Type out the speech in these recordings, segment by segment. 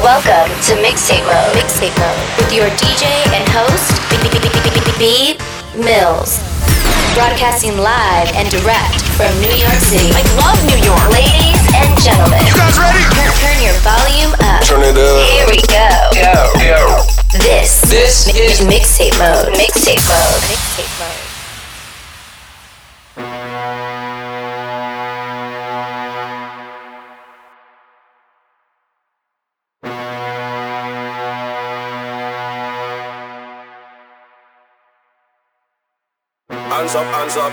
Welcome to Mixtape Mode. Mixtape Mode with your DJ and host B-B-B-B-B-B-B Mills, broadcasting live and direct from New York City. I love New York, ladies and gentlemen. You guys ready? Turn your volume up. Turn it up. Here we go. Go. This is Mixtape Mode. Mixtape Mode. Mixtape Mode. Hands up,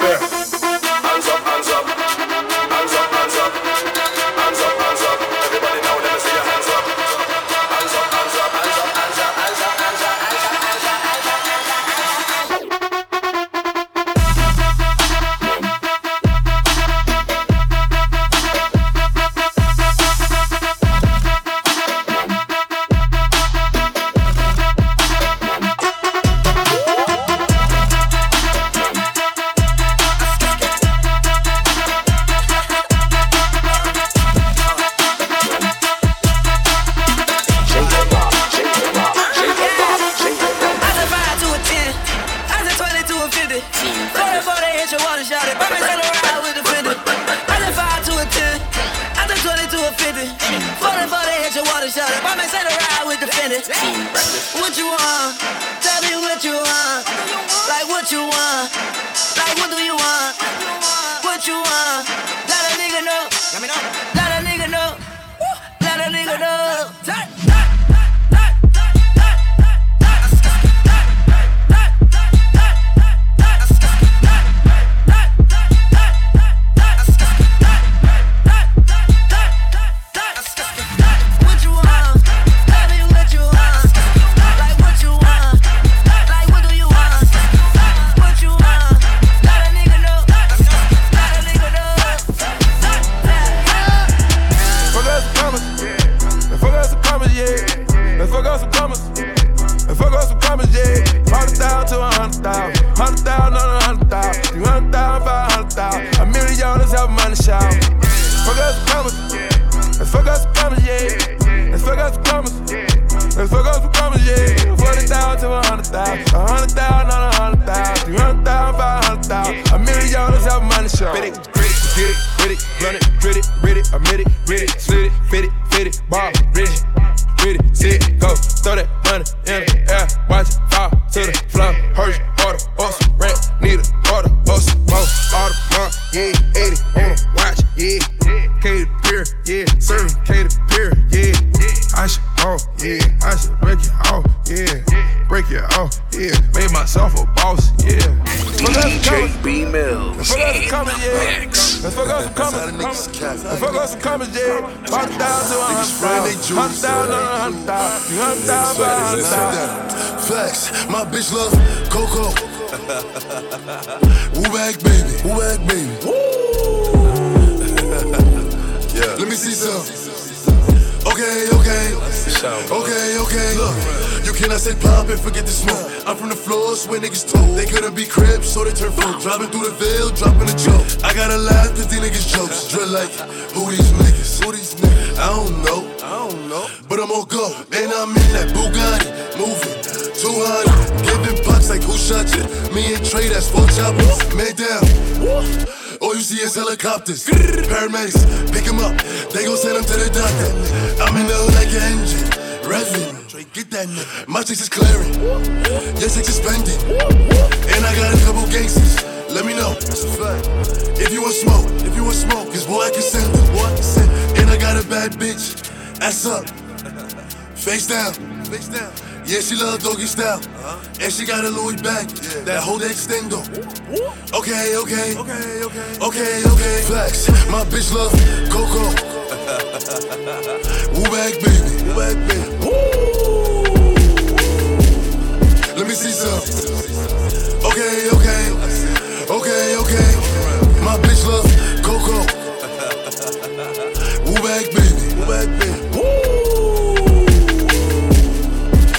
up. Hands up, hands up. Hands up, hands up. Everybody now, let me see your hands up. Hands up, hands up, hands up, hands up, hands up, hands up, hands up, hands up, hands up, hands up, hands up. My bitch love Coco. Woo back, baby. Yeah. Let me see some. Okay. Look, you cannot say pop and forget the smoke. I'm from the floor, swear niggas told. They couldn't be cribs, so they turn folk. Dropping through the veil, dropping the joke. I gotta laugh, cause these niggas jokes. Drill like, who these niggas? I don't know. But I'm on go. And I'm in that Bugatti, moving. 200, giving pucks like who shot you? Me and Trey, that's 4 choppers. Man down, all you see is helicopters. Paramedics, pick him up, they gon' send him to the doctor. I'm in the hood like an engine, revving. Trey, get that nigga. My chicks is clearing, your chicks is spending. And I got a couple gangsters, let me know. That's a fact. If you want smoke, cause boy I can send them. And I got a bad bitch, ass up, face down. Yeah, she love doggy style, and she got a Louis back, that whole extendo. Okay. Flex, my bitch love Coco. Woo back, baby. Woo. Let me see some. Okay. My bitch love Coco. Woo back, baby.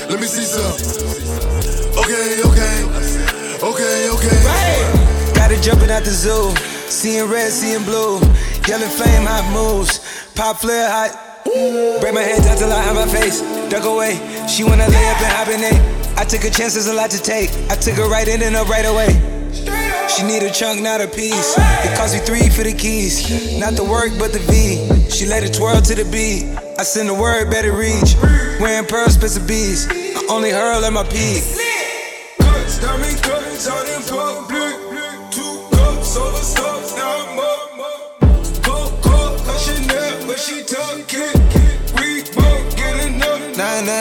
Let me see some. at the zoo. Seeing red, seeing blue. Yelling flame, hot moves. Pop flare, hot. Break my hands out till I have my face. Duck away. She wanna lay up and hop in it. I took a chance, there's a lot to take. I took her right in and up right away. She need a chunk, not a piece. It cost me 3 for the keys. Not the work, but the V. She let it twirl to the beat. I send the word, better reach. Wearing pearls, bits of bees. I only hurl at my peak. Cuts, diamond cuts, out in public. 2 cups, overstuffed, now I'm up. Coco, cause Chanel, but she tuck it. We both get enough. Nah.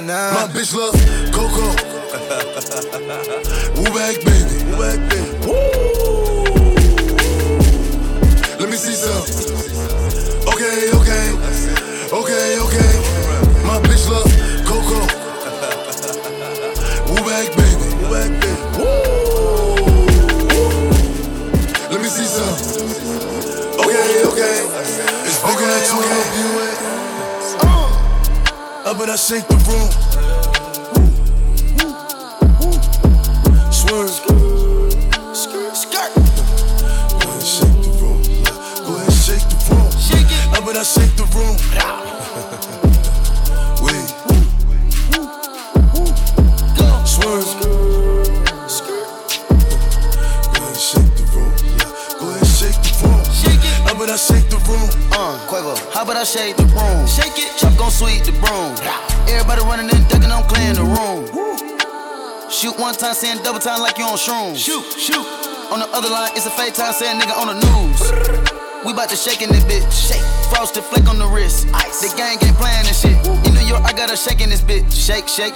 My bitch love Coco. Woo back, baby. Woo back, baby. Woo. Let me see some. Okay. My bitch love Coco. Woo back, baby. Woo. Let me see some. Okay. It's bigger than you and you at. Up and I shake the room. Swerve. Skirt. Go ahead and shake the room. Shake it. Up and I shake the room. How about I shake the room? Shake it. Chop gon' sweep the broom. Everybody running and ducking, I'm clearing the room. Shoot one time, saying double time like you on shrooms. Shoot. On the other line, it's a fake time, saying nigga on the news. We bout to shake in this bitch. Shake. Frosted flake on the wrist. Ice. The gang ain't playing this shit. In New York, I got a shake in this bitch. Shake. Shake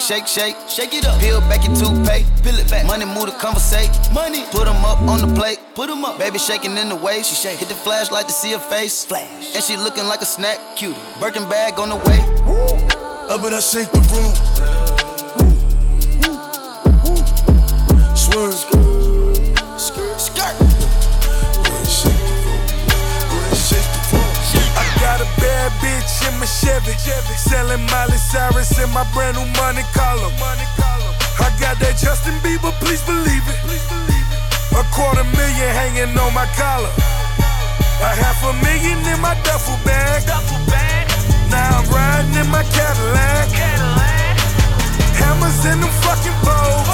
it up. Peel back your toothpaste. Peel it back. Money move to conversate. Money. Put them up on the plate. Baby shaking in the waist. She shake. Hit the flashlight to see her face. Flash. And she looking like a snack. Cute. Birkin bag on the way. Up and I shake the room. Swerve. Got a bad bitch in my Chevy, selling Miley Cyrus in my brand new Monte Carlo. I got that Justin Bieber, please believe it. $250,000 hanging on my collar. $500,000 in my duffel bag. Now I'm riding in my Cadillac. Hammers in them fucking bows.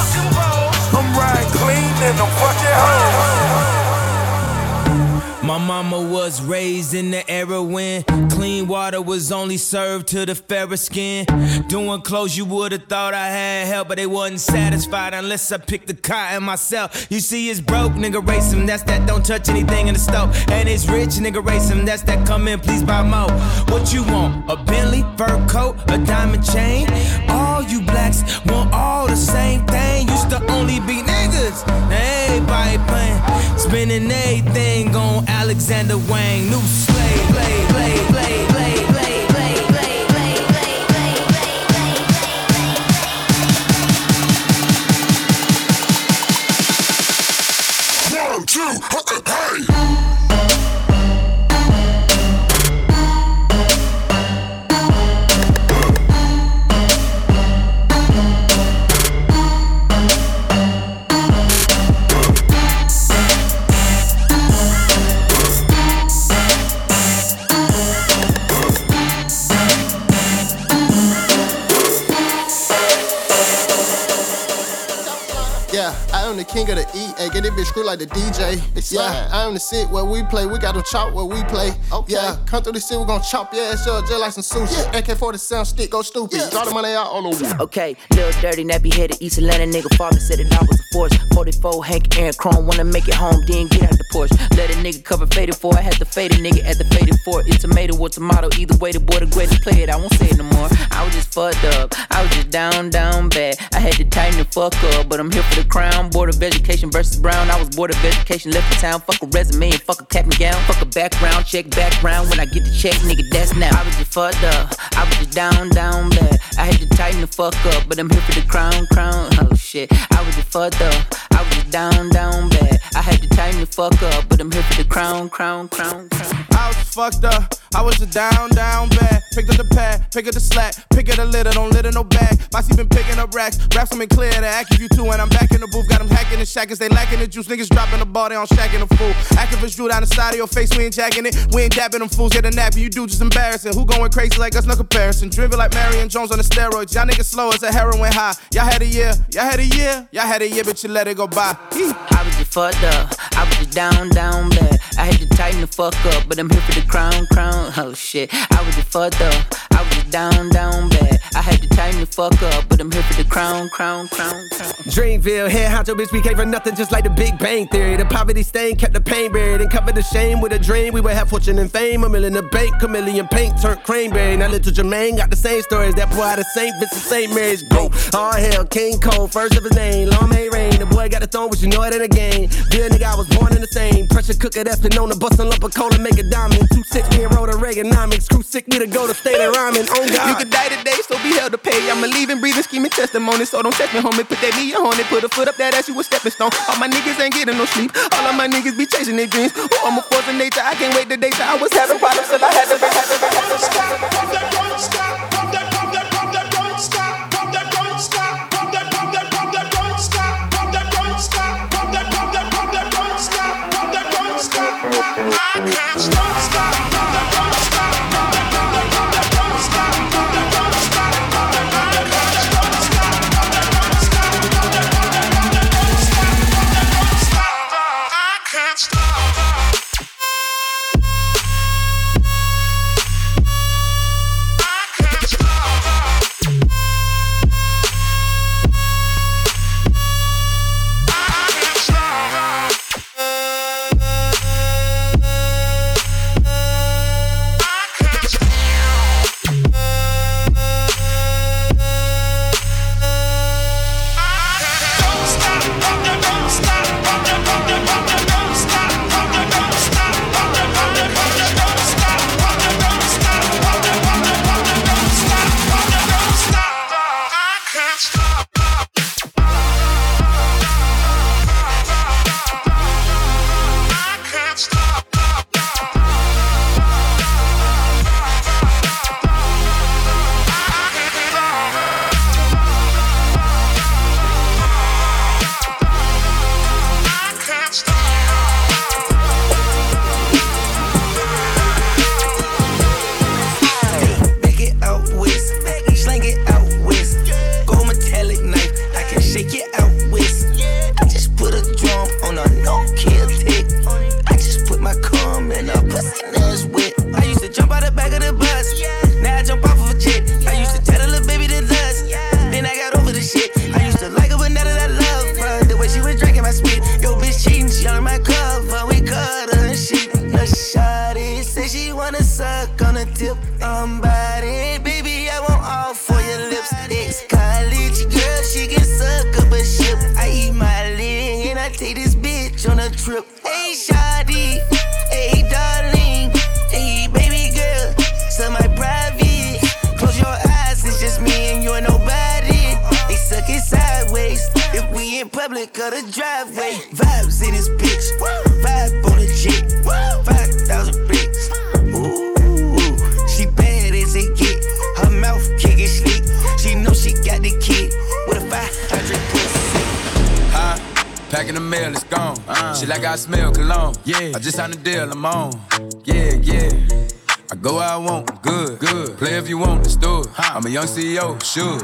I'm riding clean in them fucking hoes. My mama was raised in the era when clean water was only served to the fairer skin. Doing clothes, you would've thought I had help, but they wasn't satisfied unless I picked the cotton myself. You see, it's broke, nigga, race him, that's that, don't touch anything in the stove. And it's rich, nigga, race him, that's that, come in, please buy more. What you want, a Bentley, fur coat, a diamond chain? All you blacks want all the same thing. Used to only be niggas, now everybody playing. Spending everything on Alexander Wang, new slave, play. 1, 2, 3, 4. King of the E, and get this bitch screwed like the DJ. Yeah, I am the sit where we play. We got to chop where we play. Okay. Yeah, come through the city, we gon' chop your ass up just like some sushi. Yeah. AK-47 stick, go stupid. Yeah. All the money out all over. Okay, little dirty, nappy headed East Atlanta nigga. Father said it all was a force. 44, Hank, Aaron, Chrome, wanna make it home, then get out the Porsche. Let a nigga cover faded for. I had to fade a nigga at the faded for. It's tomato or tomato, either way the boy the greatest play it. I won't say it no more. I was just fucked up. I was just down bad. I had to tighten the fuck up, but I'm here for the crown. Board of Education versus Brown. I was bored of education, left the town. Fuck a resume and fuck a cap and gown. Fuck a background, check background. When I get the check, nigga, that's now. I was just fucked up. I was just down bad. I had to tighten the fuck up, but I'm here for the crown. Oh shit. I was just fucked up. I was just down, down bad. I had to tighten the fuck up, but I'm here for the crown, crown, crown, crown. I was fucked up, I was a down, down bad. Picked up the pad, pick up the slack, pick up the litter, don't litter no bag. My seat been picking up racks, wraps them in clear, the AccuView 2, and I'm back in the booth. Got them hacking the shackers, they lacking the juice. Niggas dropping the ball, they on shacking the fool. Activists drew down the side of your face, we ain't jacking it. We ain't dabbing them fools, get a nap, you do just embarrassing. Who going crazy like us, no comparison. Driven like Marion Jones on the steroids, y'all niggas slow as a heroin high. Y'all had a year, y'all had a year, y'all had a year, but you let it go by. I was just fucked up, I was just down, down bad. I had to tighten the fuck up, but I'm here for the crown, crown. Oh shit, I was just fucked up, I was just down, down bad. I had to tighten the fuck up, but I'm here for the crown, crown, crown, crown. Dreamville, head honcho, bitch, we came for nothing, just like the Big Bang Theory. The poverty stain kept the pain buried and covered the shame with a dream. We would have fortune and fame, a million in the bank, chameleon paint turned cranberry. Now little Jermaine got the same stories. That boy out of St. Vincent, St. Mary's, GOAT. All hell, King Cole, first of his name. Long may rain, the boy got a throne, but you know it ain't a game. Good nigga, I was born in the same. Pressure cooker that's been known to bust a lump of coal and make a diamond. 2-6, me and roll to Reaganomics. Crew sick, me to go to state of rhyming. Oh God. You could die today, so be held to pay. I'ma leave and breathe and scheming testimony. So don't check me, homie. Put that knee on it. Put a foot up that ass, you a stepping stone. All my niggas ain't getting no sleep. All of my niggas be chasing their dreams. Oh, I'm a force of nature. I can't wait the daytime. I was having problems till I had to CEO, sure, yeah. Packing the mail, it's gone. She like I smell cologne. Yeah, I just signed a deal, I'm on. Yeah. I go where I want, good. Play if you want, let's do it. I'm a young CEO, sure,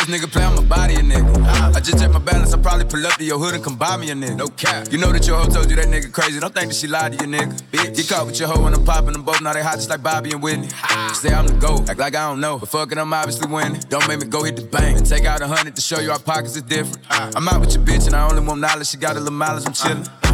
First nigga play, I'ma body a nigga. I just check my balance, I probably pull up to your hood and come buy me a nigga. No cap. You know that your hoe told you that nigga crazy. Don't think that she lied to you, nigga. Bitch, get caught with your hoe and I'm popping them both. Now they hot just like Bobby and Whitney. Say I'm the GOAT, act like I don't know. But fuck it, I'm obviously winning. Don't make me go hit the bank and take out 100 to show you our pockets is different. I'm out with your bitch and I only want knowledge. She got a little mileage, I'm chillin'.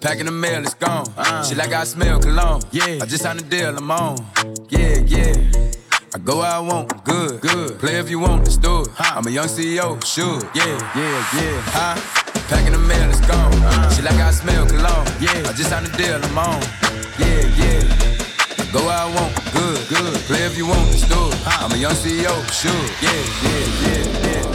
Packing the mail, it's gone. Shit like I smell cologne. Yeah. I just signed a deal, I'm on. Yeah, yeah. I go where I want, good, good. Play if you want, let's do it. I'm a young CEO, sure. Yeah, yeah, yeah. Packing the mail, it's gone. Shit like I smell cologne. Yeah. I just signed a deal, I'm on. Yeah, yeah. I go where I want, good, good. Play if you want, let's do it. I'm a young CEO, sure. Yeah, yeah, yeah, yeah.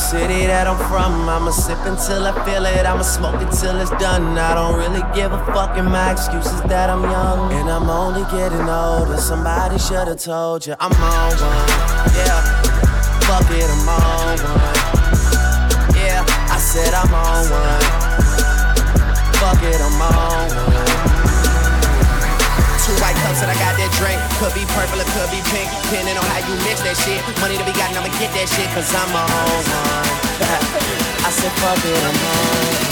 City that I'm from, I'ma sip until I feel it, I'ma smoke it till it's done. I don't really give a fuck, and my excuse is that I'm young and I'm only getting older. Somebody should've told you I'm on one, yeah. Fuck it, I'm on one, yeah. I said I'm on one. Fuck it, I'm on one. Two white cups and I got that drink. Could be purple, it could be pink, depending on how you mix that shit. Money to be gotten, I'ma get that shit, cause I'm my own one. I said fuck it, I'm on.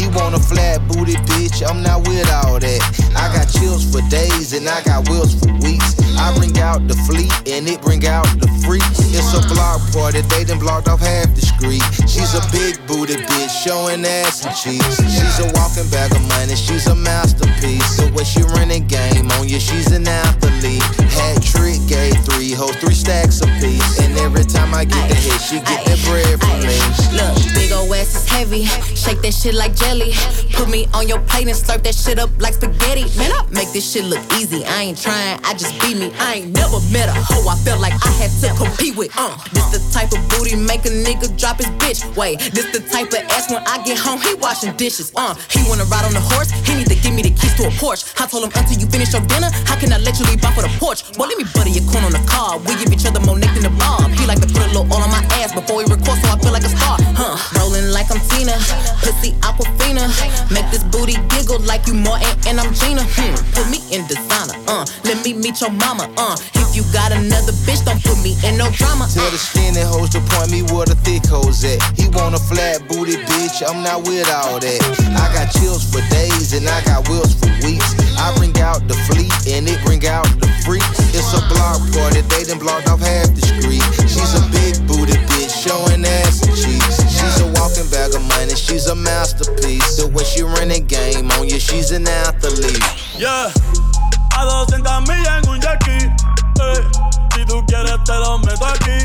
He want a flat booty bitch, I'm not with all that. I got chills for days and I got wills for weeks. I bring out the fleet and it bring out the freaks. It's a block party, they done blocked off half the street. She's a big booty bitch, showing ass and cheeks. She's a walking bag of money, she's a masterpiece. So when she running game on you, she's an athlete. Hat trick, gave three hoes, 3 stacks apiece. And every time I get the hit, she get that bread from me. Look, big ol' ass is heavy, shake that shit like jelly. Put me on your plate and slurp that shit up like spaghetti. Man, I make this shit look easy. I ain't trying, I just be me. I ain't never met a hoe I felt like I had to compete with. This the type of booty make a nigga drop his bitch. Wait, this the type of ass when I get home, he washing dishes. He wanna ride on the horse, he need to give me the keys to a Porsche. I told him until you finish your dinner, how can I let you leave off for the porch? Well, let me butter your corn on the car. We give each other more neck than the bomb. He like to put a little oil on my ass before he records, so I feel like a star. Rolling like I'm Tina, pussy Aquafina, make this booty giggle like you Martin and I'm Gina. Put me in designer, let me meet your mama, if you got another bitch, don't put me in no drama. Tell the skinny hoes to point me where the thick hoes at. He want a flat booty bitch, I'm not with all that. I got chills for days and I got wills for weeks. I bring out the fleet and it bring out the freaks. It's a block party, they done blocked off half the street. She's a big booty bitch, showing ass and cheeks. She's a walking bag of money, she's a masterpiece. So when she running game on you, she's an athlete. Yeah, a 200,000 en un yaqui. Si tú quieres te lo meto aquí.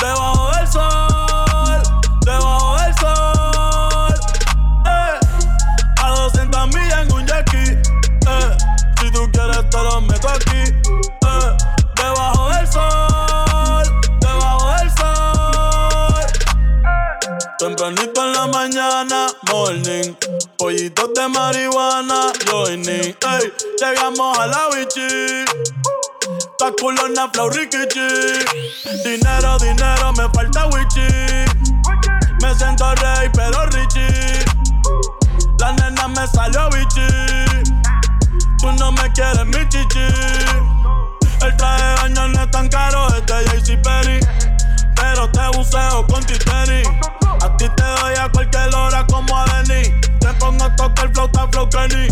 Debajo del sol, debajo del sol. A 200,000 en un yaqui. Si tú quieres te lo meto aquí. Debajo del sol, debajo del sol. Tempranito en la mañana, morning. Pollitos de marihuana, joining. Ey, llegamos a la bichi. Caculona, flow, riquichi. Dinero, dinero, me falta wichi. Me siento rey, pero richie. La nena me salió bichi. Tú no me quieres, mi chichi. El traje de baño no es tan caro, es de J.C. Perry. Pero te buceo con titeri. A ti te doy a cualquier hora como a Denis. Te pongo a tocar flow, ta flow Kenny.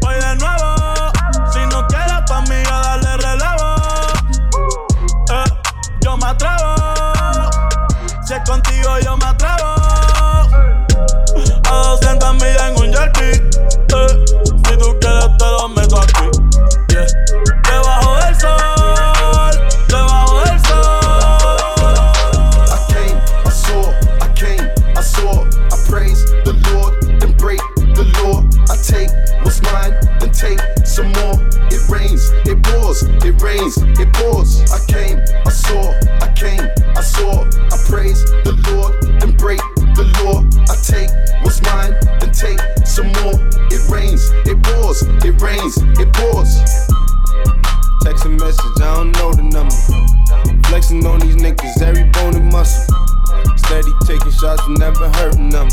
Voy de nuevo. Si no quieres pa' mí, yo dale relevo. Yo me atrevo. Si es contigo, yo me atrevo. A 200 millas en un jerky. Si tú quieres, te lo meto aquí. Yeah. Debajo del sol. Debajo del sol. I came, I saw. I came, I saw. I praise the Lord, then break the law. I take what's mine, then take some more. It rains, it pours. It rains, it pours. I came, I saw. I came, I saw. I praise the Lord, then break the law. I take what's mine, then take some more. It rains, it pours, it rains, it pours. Text a message, I don't know the number. Flexing on these niggas, every bone and muscle. Steady taking shots, never hurting them.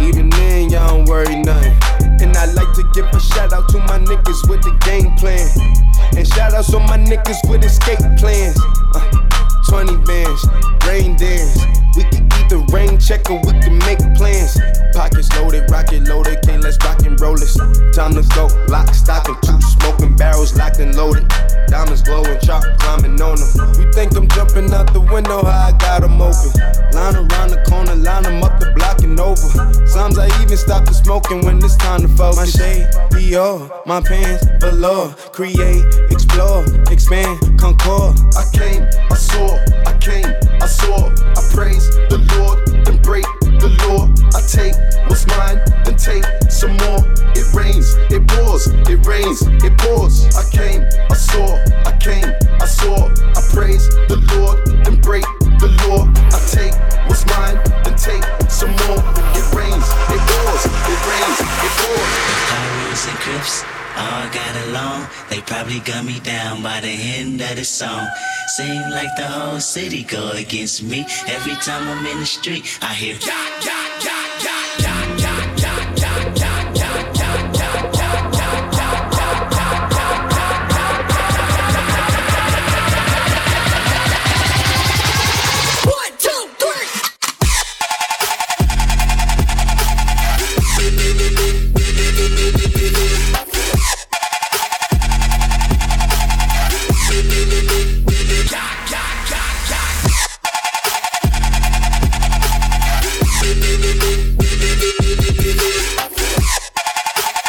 Even then, y'all don't worry nothing. And I like to give a shout out to my niggas with the game plan. And shout outs on my niggas with escape plans. 20 bands, rain dance. We can eat the rain check or we can make plans. Pockets loaded, rocket loaded, can't let's rock and roll this. Time to go, lock, stock, and two smoking barrels locked and loaded. Diamonds glowing, chop, climbing on them. You think I'm jumping out the window, how I got them open. Line around the corner, line them up the block and over. Sometimes I even stop the smoking when it's time to focus. My shade, Dior, my pants, velour. Create, explore, expand, concord. I came, I saw. I came, I saw, I praise the Lord, then break the law. I take what's mine, then take some more. It rains, it pours, it rains, it pours. I came, I saw, I came, I saw. I praise the Lord, then break the law. I take what's mine, then take some more. It rains, it pours, it rains, it pours. Pirates and Crips all got along. They probably got me down by the end of the song. Seem like the whole city go against me. Every time I'm in the street, I hear ya, ya, ya, ya, ya, ya, ya, ya, ya, ya, ya, ya, ya, ya, ya, ya. 1, 2, 3. St.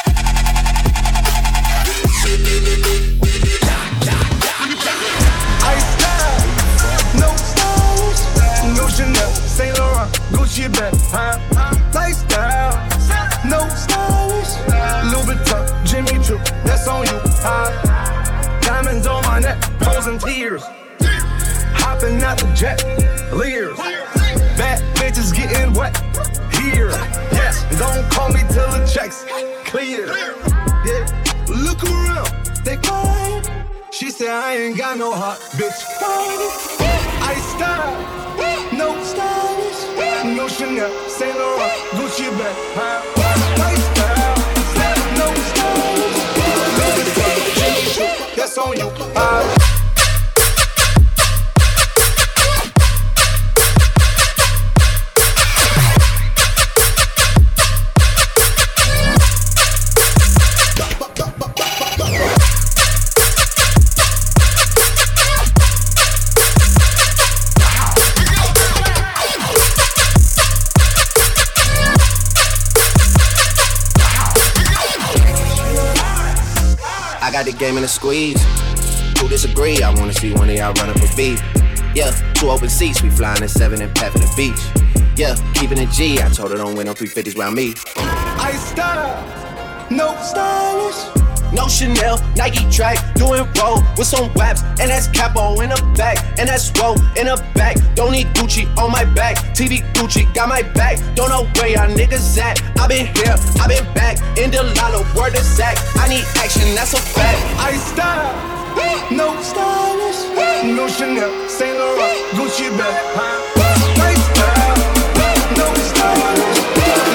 Laurent, Gucci, bag, lifestyle, no styles, Louis Vuitton, Jimmy Choo, that's on you, diamonds on my neck, posing tears, hopping out the jet, leers, bad bitches getting wet, here, yes, don't call me till the check's clear, yeah, look around, they call, she said I ain't got no heart, bitch, I style. No stylish, no Chanel, St. Laurent, Gucci bag, lifestyle, no stylish, that's on you, the game in a squeeze. Who disagree? I wanna see one of y'all run up a beat. Yeah, 2 open seats, we flying at 7 and pep in the beach. Yeah, keeping a G, I told her don't win no 350s round me. I style, no stylish, no Chanel, Nike track, doing roll with some waps, and that's capo in the back, and that's roll in the back. Don't need Gucci on my back, TV Gucci got my back. Don't know where y'all niggas at. I been here, I been back, in the lala, word is Zach. I need action, that's a fact. I style, no stylish, no Chanel, St. Laurent, Gucci bag. I style, no stylish,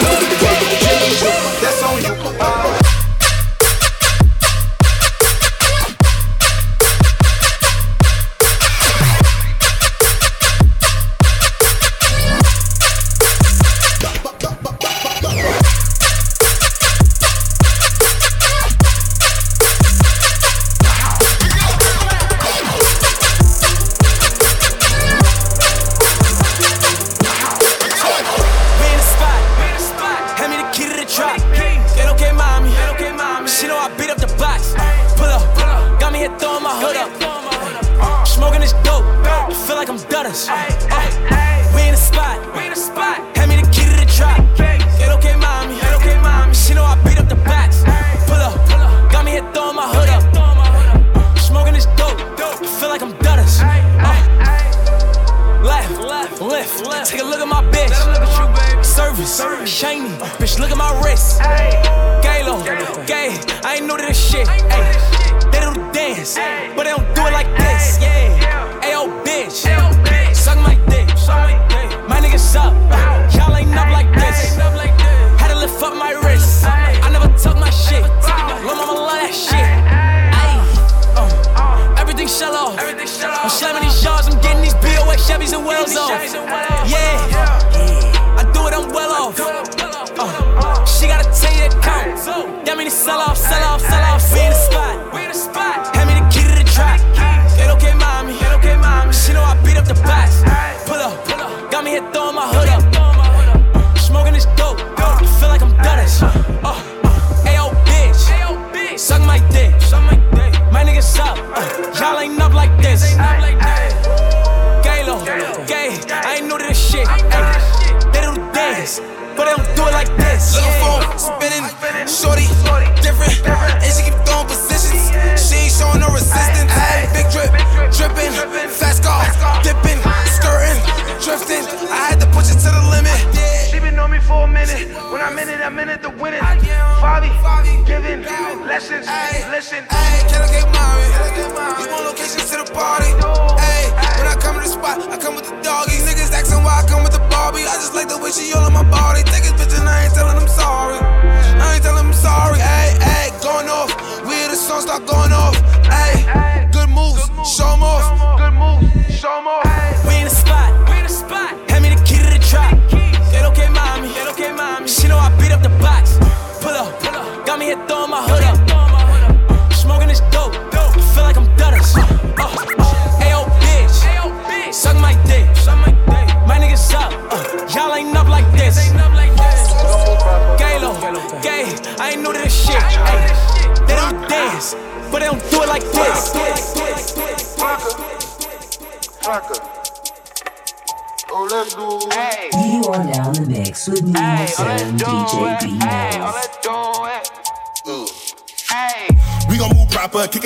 no Chanel, that's on you.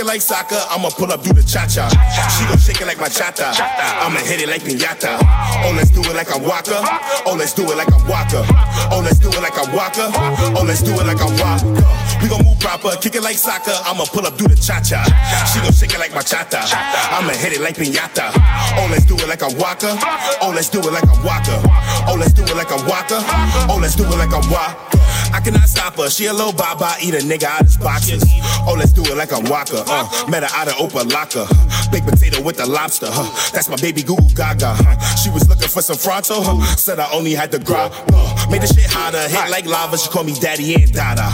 Like soccer, I'ma pull up, do the cha-cha. She gon' shake it like bachata. I'ma hit it like piñata. Oh, let's do it like I'm Waka. Oh, let's do it like I'm Waka. Oh, let's do it like I'm Waka. Oh, let's do it like I'm Waka. We gon' move proper, kick it like soccer. I'ma pull up, do the cha-cha. She gon' shake it like bachata. I'ma hit it like piñata. Oh, let's do it like I'm Waka. Oh, let's do it like I'm Waka. Oh, let's do it like I'm Waka. Oh, let's do it like I'm Waka. I cannot stop her, she a little baba, eat a nigga out his boxes. Oh, let's do it like I'm Waka, met her out of Opa-locka. Baked potato with the lobster, that's my baby Goo Gaga. She was looking for some Fronto, said I only had the grab. Made the shit hotter, hit like lava, she call me daddy and dada.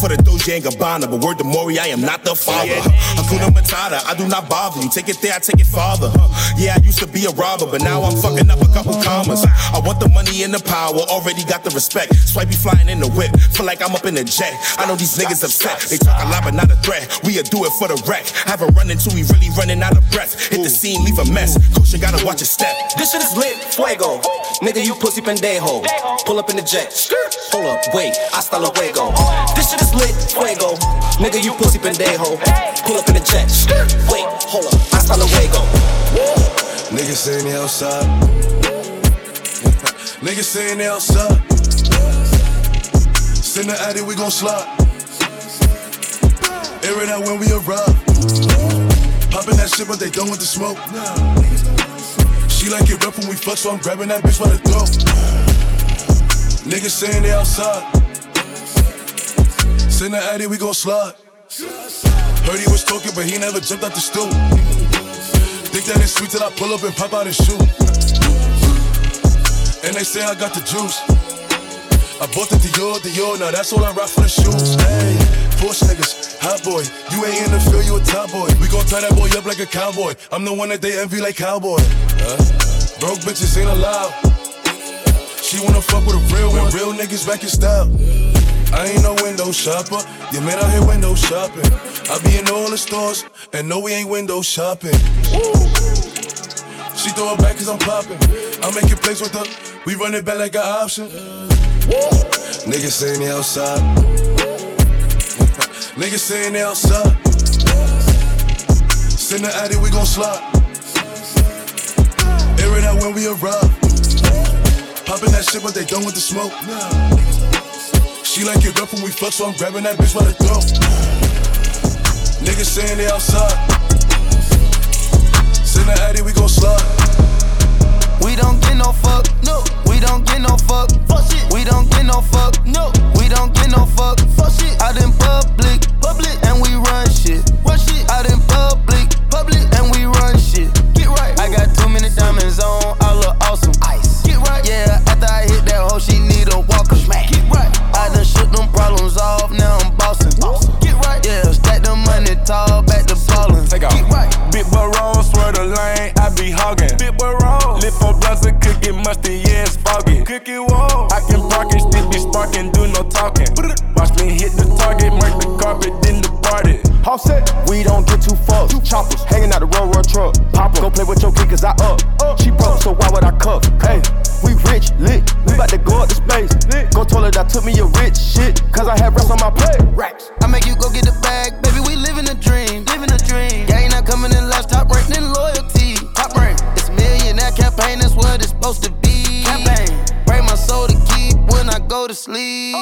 For the Doje and Gabbana, but word to Maury, I am not the father. Hakuna Matata, I do not bother you, take it there, I take it farther. Yeah, I used to be a robber, but now I'm fucking up a couple commas. I want the money and the power, already got the respect. Swipey flying in the whip, feel like I'm up in the jet. I know these niggas upset. They talk a lot but not a threat. We'll do it for the wreck. Have a run until we really running out of breath. Hit the scene, leave a mess. Coach, you gotta watch your step. This shit is lit, fuego. Nigga, you pussy pendejo. Pull up in the jet. Hold up, wait, hasta luego. This shit is lit, fuego. Nigga, you pussy pendejo. Pull up in the jet. Wait, hold up, hasta luego. Niggas saying they outside. Niggas saying they outside. Send the addy, we gon' slide. Air it out when we arrive. Poppin' that shit, but they done with the smoke. She like it rough when we fuck, so I'm grabbing that bitch by the throat. Niggas saying they outside. Send the addy, we gon' slide. Heard he was talking, but he never jumped out the stool. Think that it's sweet till I pull up and pop out and shoot. And they say I got the juice. I bought the Dior, now that's all I rock for the shoes. Hey, Porsche niggas, hot boy. You ain't in the field, you a top boy. We gon' tie that boy up like a cowboy. I'm the one that they envy like cowboy. Broke bitches ain't allowed. She wanna fuck with a real one. When real niggas back in style. I ain't no window shopper. Your man out here window shopping. I be in all the stores, and no, we ain't window shopping. Woo. She throw it back cause I'm popping. I'm making plays with her. We run it back like an option. Woo. Niggas saying they outside. Niggas saying they outside. Send the addy, we gon' slide. Air it out when we arrive. Poppin' that shit, but they done with the smoke. She like it rough when we fuck, so I'm grabbing that bitch by the throat. Niggas saying they outside. Send the addy, we gon' slide. We don't get no fuck, no. We don't get no fuck, fuck shit. We don't get no fuck, no. We don't get no fuck, fuck shit. Out in public, public, and we run shit, run shit. Out in public, public, and we run shit. Get right. I got too many diamonds on, I look awesome. Ice. Get right. Yeah, after I hit that hoe, she need a walker. Smack. Get right. I done shook them problems off, now I'm bossing. Awesome. Get right. Yeah, stack the money tall, back to ballin'. Take off. Get right. Big boy roll, swear the lane, I be hogging. Big boy roll, lift for blunts and cook it musty, yeah, it's foggy. Cook it wall. I can park it, still be sparking, do no talking. Watch me hit the target, mark the carpet, then depart it. All set, we don't get too fucked. Two choppers, hanging out the railroad truck. Pop up, go play with your kid, cause I up. She broke, so why would I cuff? Hey, we rich, lit, we bout to go up to space. Go toilet, I took me a rich shit, cause I had racks on my plate. Racks. I make you go get the bag, baby, we living a dream, living a dream. Gang not coming in last, top rank, then loyalty. Top rank, it's millionaire campaign, that's what it's supposed to be. Campaign, bring my soul to keep when I go to sleep.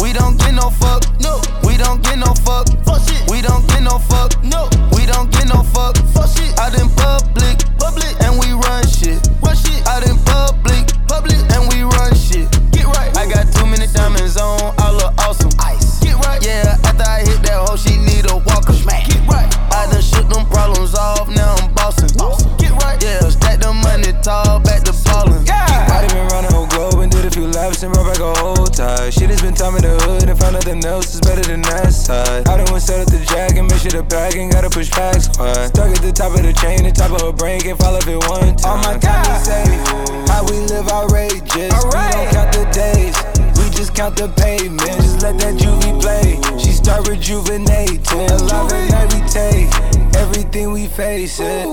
We don't get no fuck, no. We don't get no fuck, fuck shit. We don't get no fuck, no. We don't get no fuck, fuck shit. Out in public, public, and we run shit, run shit. Out in public, public, and we run shit. Get right. I got too many diamonds on, I look awesome. Ice. Get right. Yeah, after I hit that hoe, she need a walker. Smack. Get right. I done shook them problems off, now I'm bossing. Get right. Yeah, stack the money tall, back to ballin'. Yeah. I done been round the whole globe and did a few laps and brought back a whole tie. Shit has been time in the hood and found nothing else is better than that side. I done went set up the jack and make sure the bag ain't gotta push back squad. Stuck at the top of the chain, the top of her brain can't fall off it one time. Oh my God, we safe. How we live outrageous. All right. We don't count the days, we just count the pavement. Just let that juvie play. She start rejuvenating. A lot of night we take, everything we face it.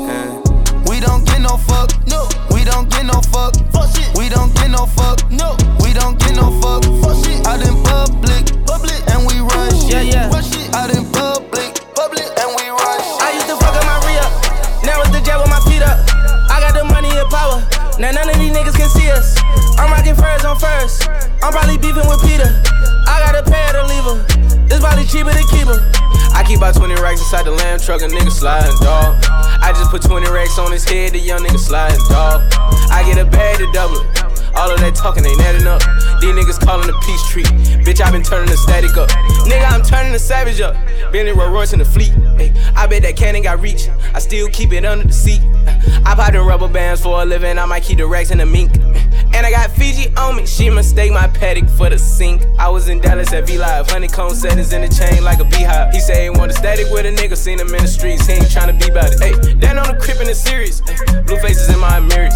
We don't get no fuck, no. We don't get no fuck, fuck shit. We don't get no fuck, no. We don't get no fuck, fuck shit. Out in public, public, and we run shit. Yeah, yeah. Run shit. Out in public, public, and we run shit. I used to fuck up my re-up, now it's the jab with my feet up. I got the money and power, now none of these niggas can see us. I'm rocking furs on first, I'm probably beefing with Peter. I got a pair to leave her, it's probably cheaper to keep her. I keep about 20 racks inside the lamb truck, a nigga sliding, dog. I just put 20 racks on his head, the young nigga sliding, dog. I get a bag to double it. All of that talking ain't adding up. These niggas calling the peace treat. Bitch, I been turning the static up. Nigga, I'm turning the savage up. Bentley Rolls Royce in the fleet. Ay, I bet that cannon got reach. I still keep it under the seat. I pop the rubber bands for a living. I might keep the racks in the mink. And I got Fiji on me. She mistake my paddock for the sink. I was in Dallas at V-Live. Honeycomb settings in the chain like a beehive. He say he want a static with a nigga. Seen him in the streets. He ain't tryna be about it. Ay, down on the crib in the series. Ay, blue faces in my mirrors.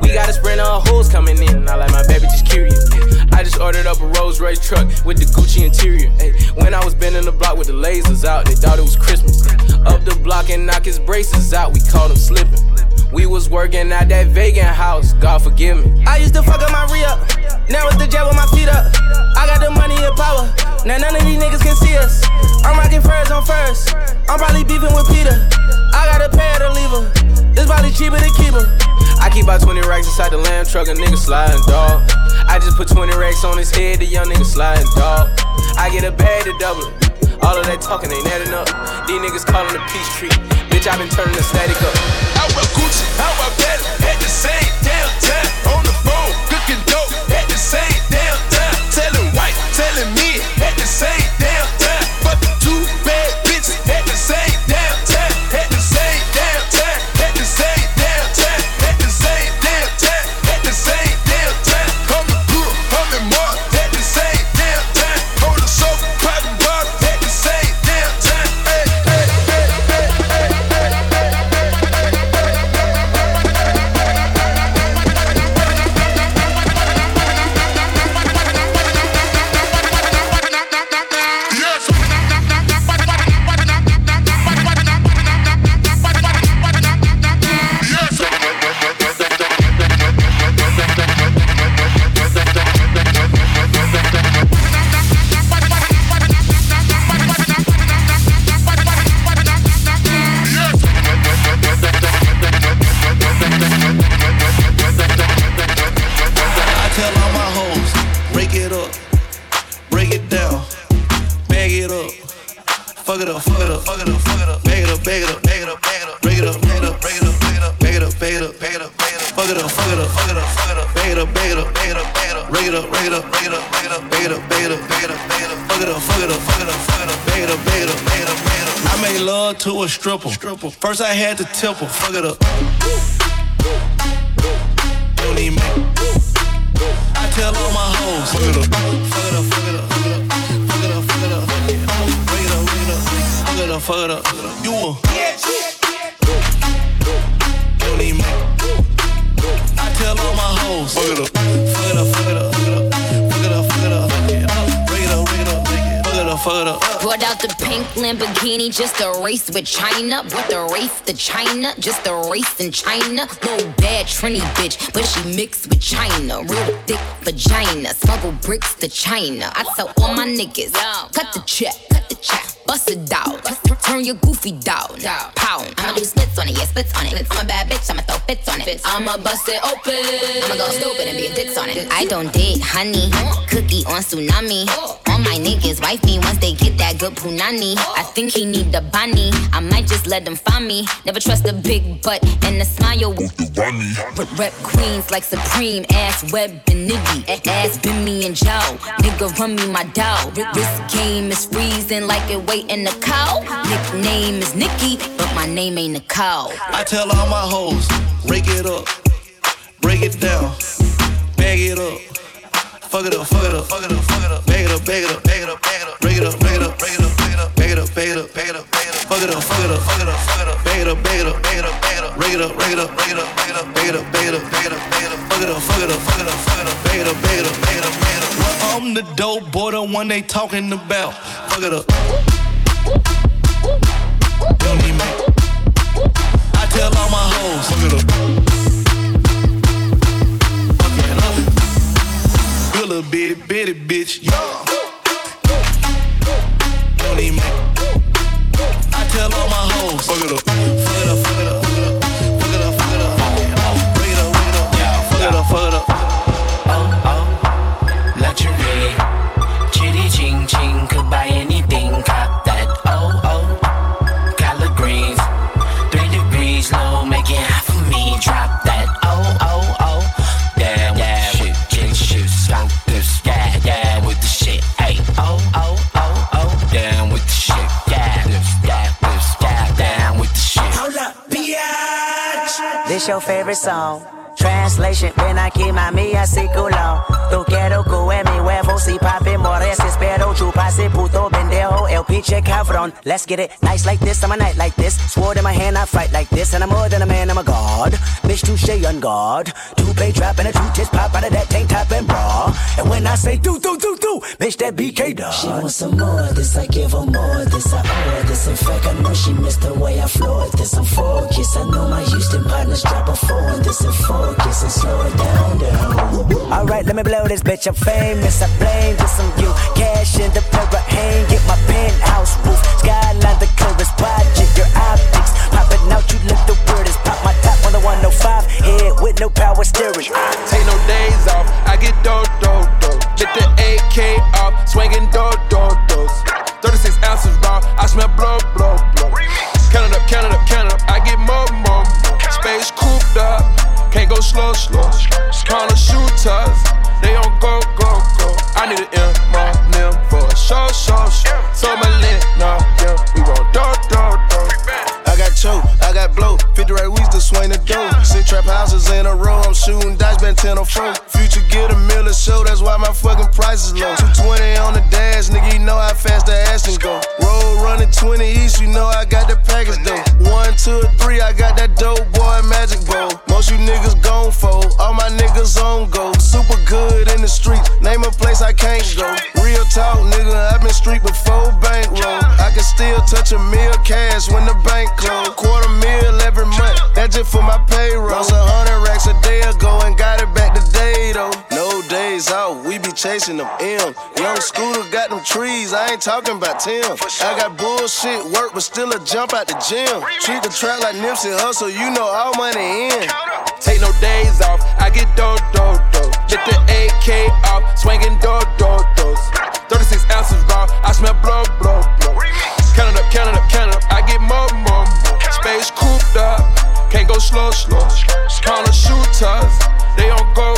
We got a sprint of hoes coming in. I like my baby just curious. I just ordered up a Rolls Royce truck with the Gucci interior. When I was bending the block with the lasers out, they thought it was Christmas. Up the block and knock his braces out, we caught him slipping. We was working at that vegan house, God forgive me. I used to fuck up my re-up, now it's the jet with my feet up. I got the money and power, now none of these niggas can see us. I'm rocking furs on first, I'm probably beefing with Peter. I gotta pay her to leave her, it's probably cheaper to keep her. I keep out 20 racks inside the lamb truck, a nigga sliding, dog. I just put 20 racks on his head, the young nigga sliding, dog. I get a bag to double it, all of that talking ain't adding up. These niggas calling the peach tree, bitch, I been turning the static up. I wear Gucci, I wear Bentley, at the same damn time. On the phone, cooking dope, at the same damn time. Telling white, telling me, at the same damn time. But the two bad bitches, at the same damn time. At the same damn time, at the same damn time. At the same damn time, at the same damn time. Coming through, coming more, at the same damn time. On the sofa, popping bottles, at the same damn time. Hey, hey, hey, hey, hey, hey, hey, hey, hey, hey, to a stripper. First I had to tip her. Fuck it up. Don't need me. I tell all my hoes. Fuck it up. Fuck it up. Fuck it up. Fuck it up. Fuck it up. Fuck it up. Fuck it up. Fuck it up. You a bitch. Don't need me. I tell all my hoes. Fuck it up. Fuck it up. Fuck it up. Fuck it up. Fuck it up. Bring it up. Bring it up. Fuck it up. Fuck it up. Brought out the pink Lamborghini just to race with China. What the race to China? Just a race in China. Little bad Trini bitch, but she mixed with China. Real thick vagina, smuggle bricks to China. I tell all my niggas, cut the check, bust it down, turn your goofy down, pound. I'ma do splits on it, yeah, splits on it. I'm a bad bitch, I'ma throw fits on it. I'ma bust it open, I'ma go stupid and be a dick on it. I don't date honey, cookie on tsunami. All my niggas wife me once they get that good punani. I think he need the bunny, I might just let them find me. Never trust a big butt and a smile with the bunny. Rep queens like Supreme, ass Web and Nitty. Ass Bimmy and Joe, nigga run me my dough. This game is freezing like it wait in the cow. Nickname is Nikki, but my name ain't Nicole. I tell all my hoes, break it up, break it down, bag it up. Fuck it up, fuck it up, fuck it up, fuck it up. Bag it up, bag it up, bag it up, bag it up. Break it up, break it up, break it up, break it up. Bag it up, bag it up, bag it up, bag it up. Fuck it up, fuck it up, fuck it up, fuck it up. Bag it up, bag it up, bag it up, bag it up. Break it up, break it up, break it up, break it up. Bag it up, bag it up, bag it up, bag it up. Fuck it up, fuck it up, fuck it up, fuck it up. Bag it up, bag it up, bag it up, bag it up. Well, I'm the dope boy, the one they talking about. Fuck it up. Don't need me. I tell all my hoes, fuck it up. Fuck it up. You little bitty, bitty bitch. Yeah. Don't need me. I tell all my hoes, fuck it up. Fuck it up, fuck it up. Fuck it up, fuck it up. Fuck it up, fuck it up. Yeah, fuck it up, fuck it up. Oh, oh, luxury. Chitty ching ching, could buy anything, cop that. Oh, oh. Slow, make it hot for me, drop that. Oh, oh, oh. Yeah, yeah, shit, can shoot, smoke this. Yeah, yeah, with the shit. Hey, oh, oh, oh, oh. Down with the shit. Yeah, this, that, this, that, down with the shit. Hold up, bitch. This your favorite song. Translation, ven aquí mami, así culón. Tu quiero que mi huevo, si papi mores, espero chuparse puto pendejo, el pinche cabrón. Let's get it, nice like this, I'm a night like this. Sword in my hand, I fight like this. And I'm more than a man, I'm a god. Bitch, touche on guard. Two-pay drop and a two-tits pop out of that tank top and bra. And when I say do, bitch, that BK dog. She wants some more, this I give her more, this I owe this. In fact, I know she missed the way I floored this. I'm focused, I know my Houston partners drop a four. Let me blow this bitch, I'm famous. I blame this on you. Cash in the hang, get my penthouse roof. Skyline the clearest, watching your optics. Popping out, you look the weirdest. Pop my top on the 105, head with no power steering. Take no days off, I get do-do-do. Get the AK off, swinging do-do-dos. 36 ounces raw, I smell blow-blow-blow. Count it up, count it up, count it up, I get more. Space cooped up, can't go slow. Smaller shooters, they don't go. I need an M for a show. So my lint, nah, yeah, we won't do. I got choke, I got blow, 50 right weeks to swing the dough. 6 trap houses in a row, I'm shooting dice, been 10-4. Future get a million show, that's why my fucking price is low. 220 on the dash, nigga, you know how fast the ass can go. Roll running 20 east, you know I got the package though. 1, 2, 3, I got that dope boy magic bowl. Most you niggas gon' fold, all my niggas on go. Super good in the streets, name a place I can't go. Real talk, nigga, I've been street before bankroll. I can still touch a meal cash when the bank close. $250,000 every month, that's just for my payroll. Lost 100 racks a day ago and got it back today though. No days out, we be chasing them M. Young Scooter got them trees, I ain't talking about Tim. I got bullshit work, but still a jump out the gym. Treat the trap like Nipsey Hussle, you know all money in. Take no days off, I get do-do-do. Get the AK off, swinging do-do-dos. 36 ounces raw, I smell blow. Count it up, count it up, count it up, I get more. Space cooped up, can't go slow. Corner shooters, they don't go.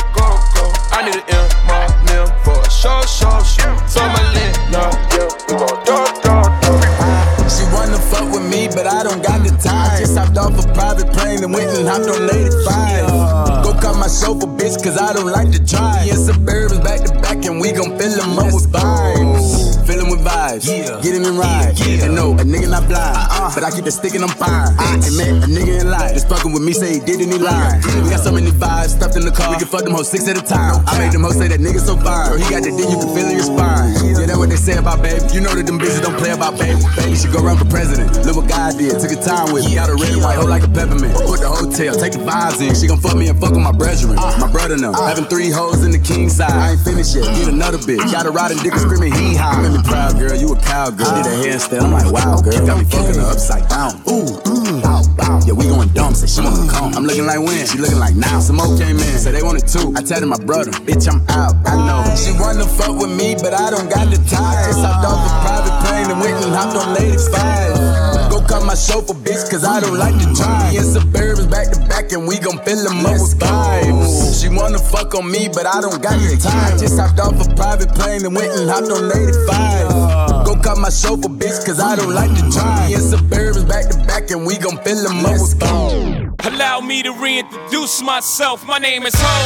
I need an M for a show. So my lint, nah, yeah, we gon' do. She wanna fuck with me, but I don't got the time. Just hopped off a private plane and went and hopped on 85. Go cut my chauffeur, bitch, cause I don't like to drive. Me and Suburbans back to back, and we gon' fill them up with vibes. Fill them with vibes, yeah. Get him and ride. Yeah. And no, a nigga not blind, but I keep the stick and I'm fine. I ain't met a nigga in life that's fucking with me, say he did and he lied. We got so many vibes stuffed in the car, we can fuck them hoes 6 at a time. I made them hoes say that nigga so fine. Bro, he got that dick, you can feel in your spine. Yeah, that's what they say about baby. You know that them bitches don't play about baby. Baby should go run for president. Look what God did, took a time with me. Got a red and white hoe like a peppermint. Put the hotel, take the vibes in. She gon' fuck me and fuck with my brethren. My brother now. Having 3 hoes in the king side. I ain't finished yet, get another bitch. Got a riding dick screaming hee haw. You made me proud, girl, you a cowgirl. Did a handstand, I'm like, wow, girl. Got me fucking her upside down. Ooh, bow. Yeah, we going dumb, say she wanna come. I'm looking like when, she looking like now. Some more came in, say they wanted 2. I tell them my brother, bitch, I'm out, I know. She wanna fuck with me, but I don't got the time. Just hopped off a private plane and went and hopped on 85. Go cut my chauffeur, bitch, cause I don't like to drive. Me and Suburbans back to back, and we gon' fill them up with vibes. She wanna fuck on me, but I don't got the time. Just hopped off a private plane and went and hopped on 85. Go cut my chauffeur, bitch, cause I don't like to drive. Me and Suburbans back to back, and we gon' fill them up with vibes. Allow me to reintroduce myself, my name is Ho,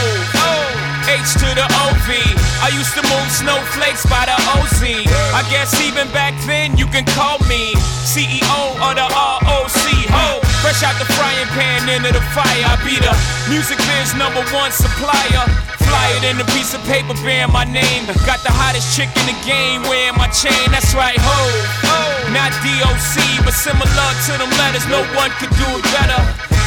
H to the O-V. I used to move snowflakes by the O-Z. I guess even back then you can call me CEO or the ROC, Ho. Fresh out the frying pan into the fire, I be the music biz #1 supplier. Fly it in a piece of paper bearing my name. Got the hottest chick in the game wearing my chain, that's right, Ho, not D-O-C, but similar to them letters, no one could do it better.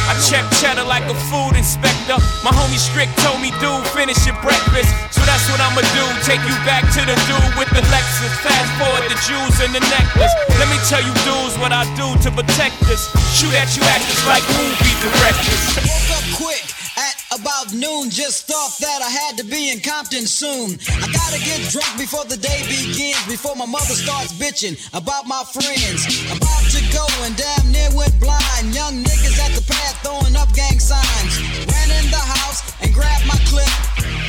I check cheddar like a food inspector. My homie Strick told me, dude, finish your breakfast. So that's what I'ma do, take you back to the dude with the Lexus. Fast forward the jewels and the necklace. Let me tell you dudes what I do to protect us. Shoot at you actors like movie directors. Woke up quick at about noon. Just thought that I had to be in Compton soon. I gotta get drunk before the day begins. Before my mother starts bitching about my friends. About to go and damn near went blind. Young niggas at the pad throwing up gang signs. Ran in the house and grabbed my clip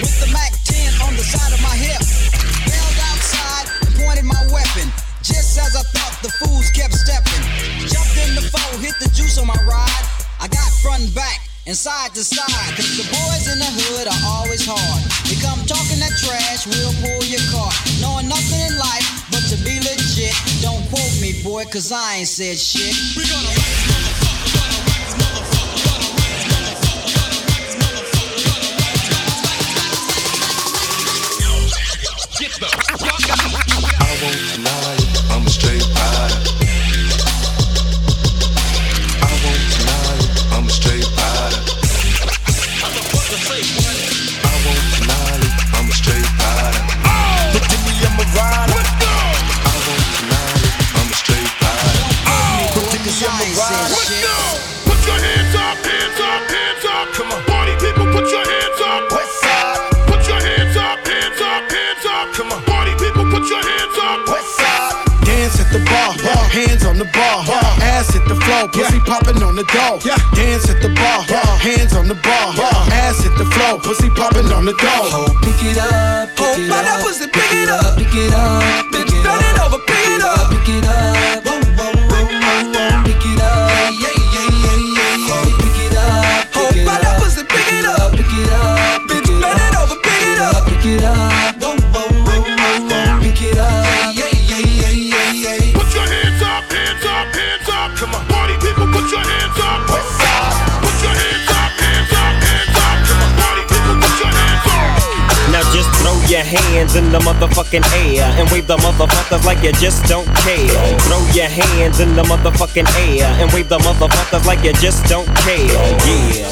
with the MAC-10 on the side of my hip. Bailed outside and pointed my weapon. Just as I thought, the fools kept stepping. Jumped in the foe, hit the juice on my ride. I got front and back and side to side. Cause the boys in the hood are always hard. You come talking that trash, we'll pull your card. Knowing nothing in life but to be legit. Don't quote me, boy, cause I ain't said shit. We gonna rock this motherfucker, gonna rock this motherfucker, gonna rock this motherfucker, gonna rock this motherfucker, gonna rock this motherfucker. Get the fuck out. I won't deny it, I'm a straight rider. I won't deny it, I'm a dough, pussy popping on the dough. Dance at the bar, hands on the bar, ass at the floor, pussy popping on the dough. Oh, pick it up, pick it up. Oh, that pussy, pick it up, pick it up. Bitch, turn it over, pick it up, pick it up. Pick it up, yeah, yeah, yeah, yeah. Oh, pick it up, pick it up. Oh, that pussy, pick it up, pick it up. Bitch, turn it over, pick it up, pick it up. Pick it up, yeah, yeah, yeah, yeah, yeah. Put your hands up, hands up, hands up. Come on, party people, put your hands up. What's up? Put your hands up, hands up, hands up. Come on, party people, put your hands up. Now just throw your hands in the motherfucking air and wave the motherfuckers like you just don't care. Throw your hands in the motherfucking air and wave the motherfuckers like you just don't care. Yeah.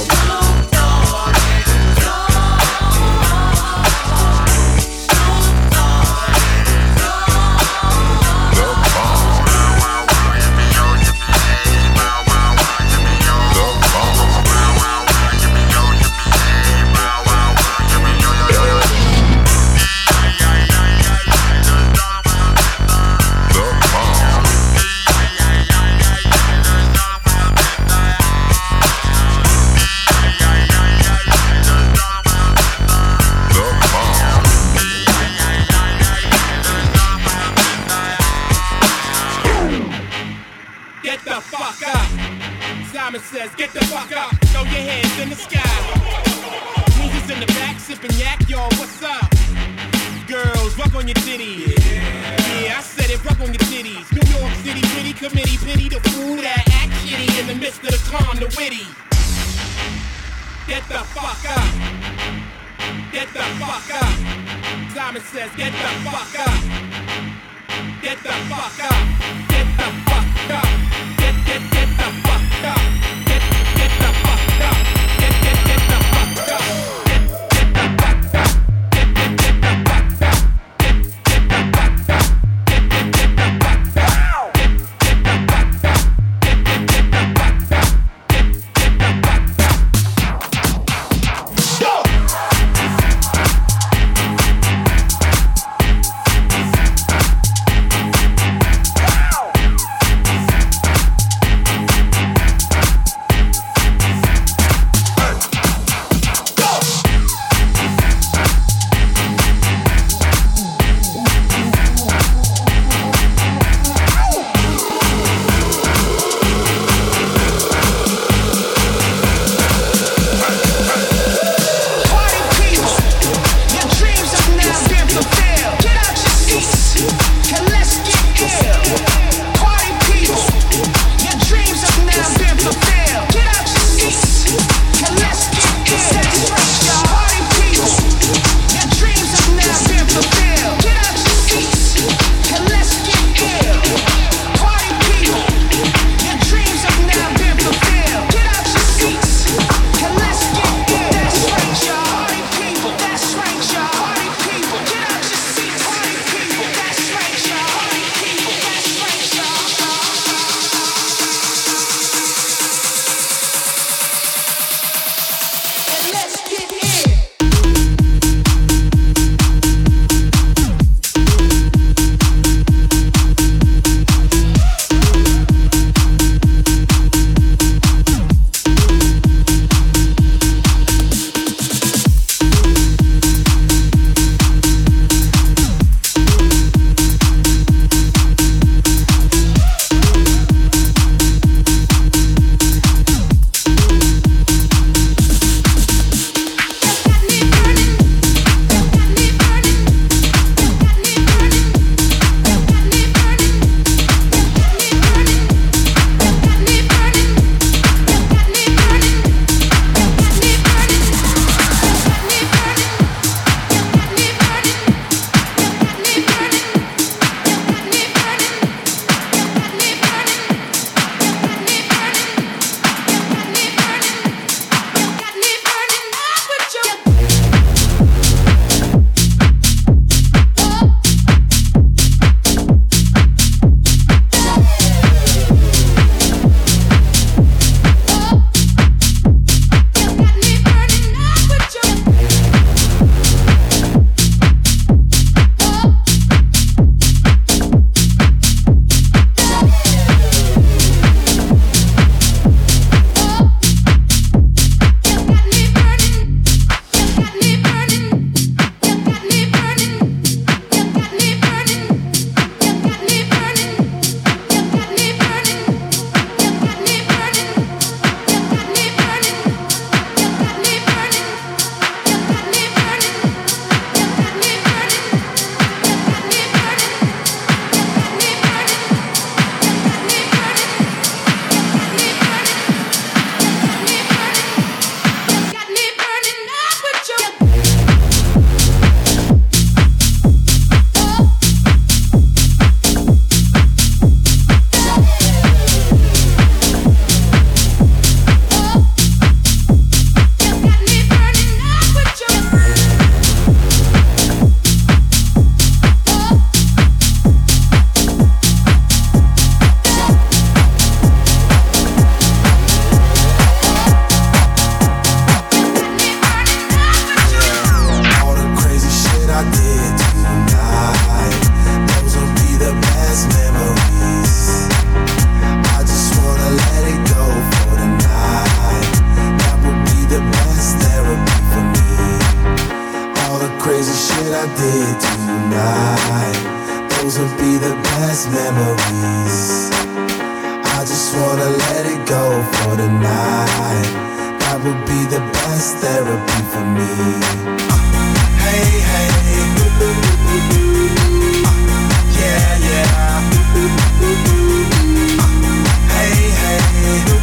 that I did tonight, those will be the best memories. I just wanna let it go for the night. That would be the best therapy for me. Hey, hey, yeah, yeah. Hey, hey, yeah, yeah.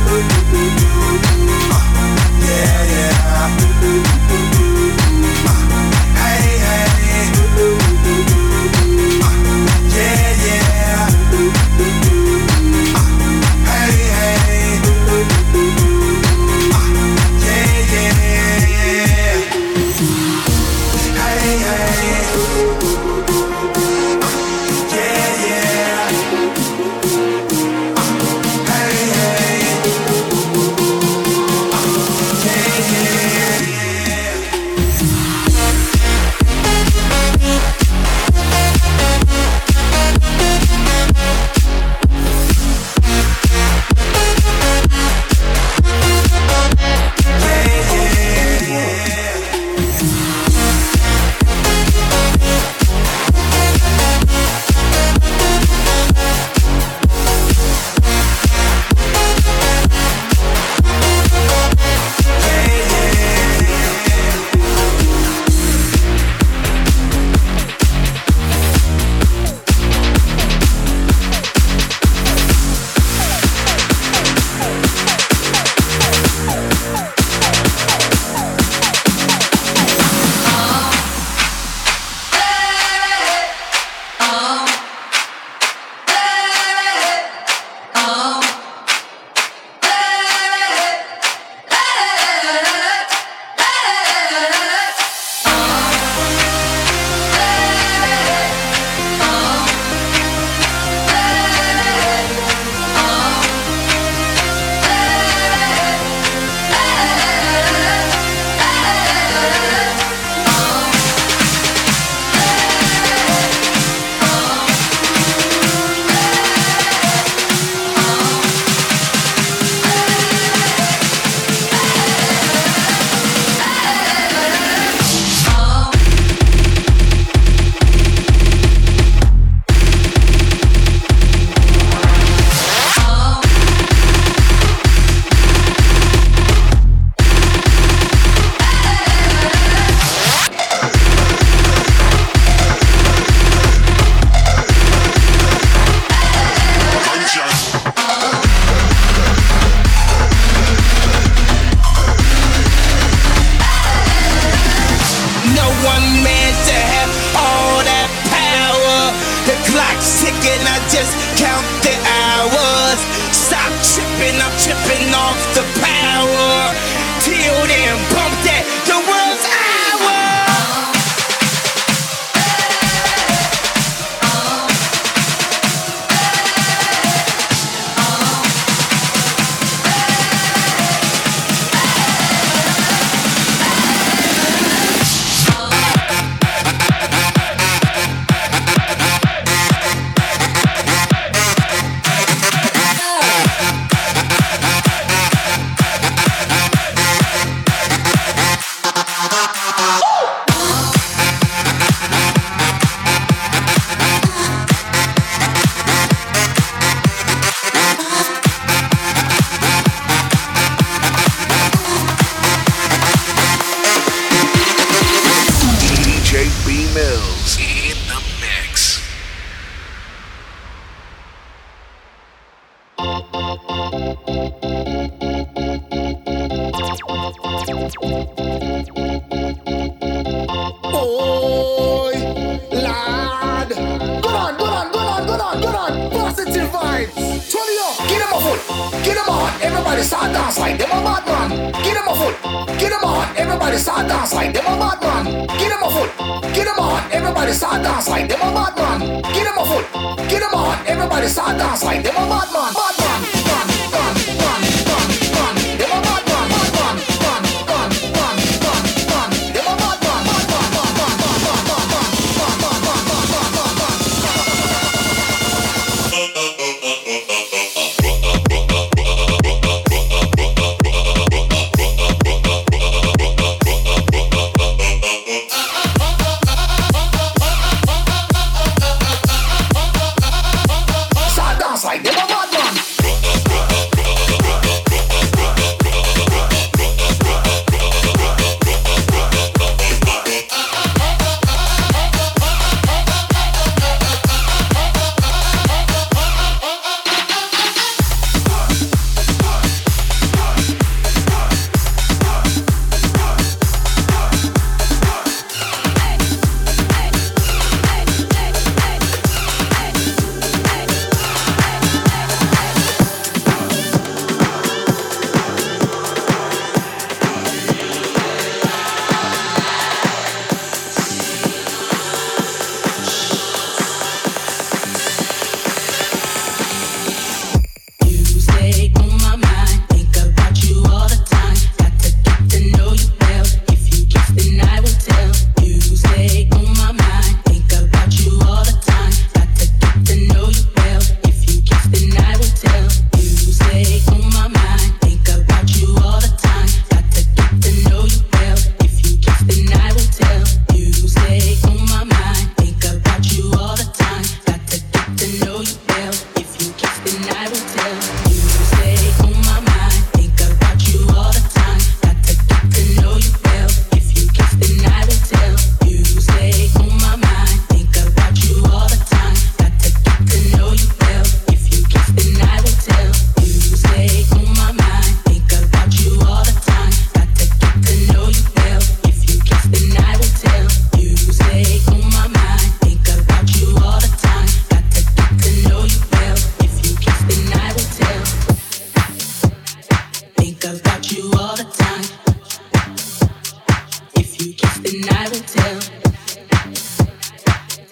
then I will tell.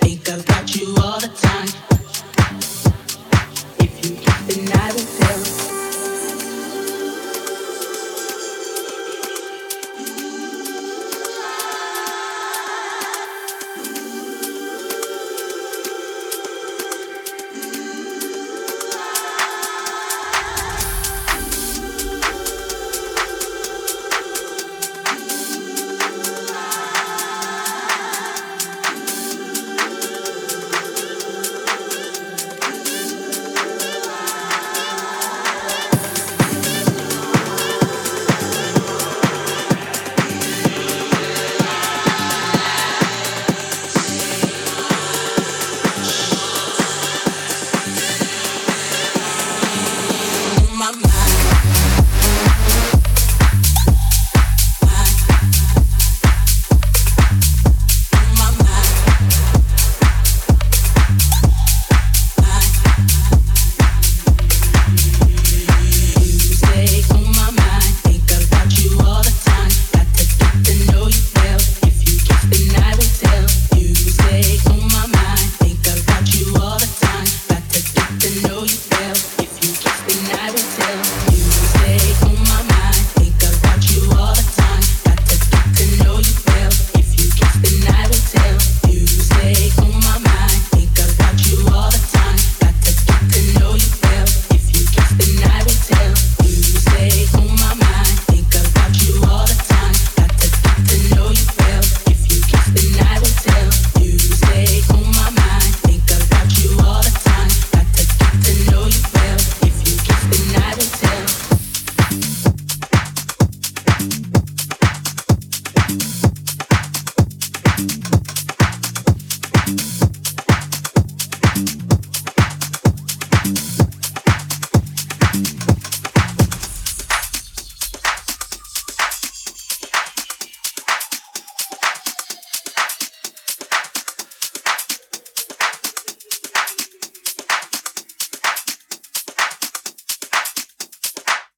Think about you all the time. If you then I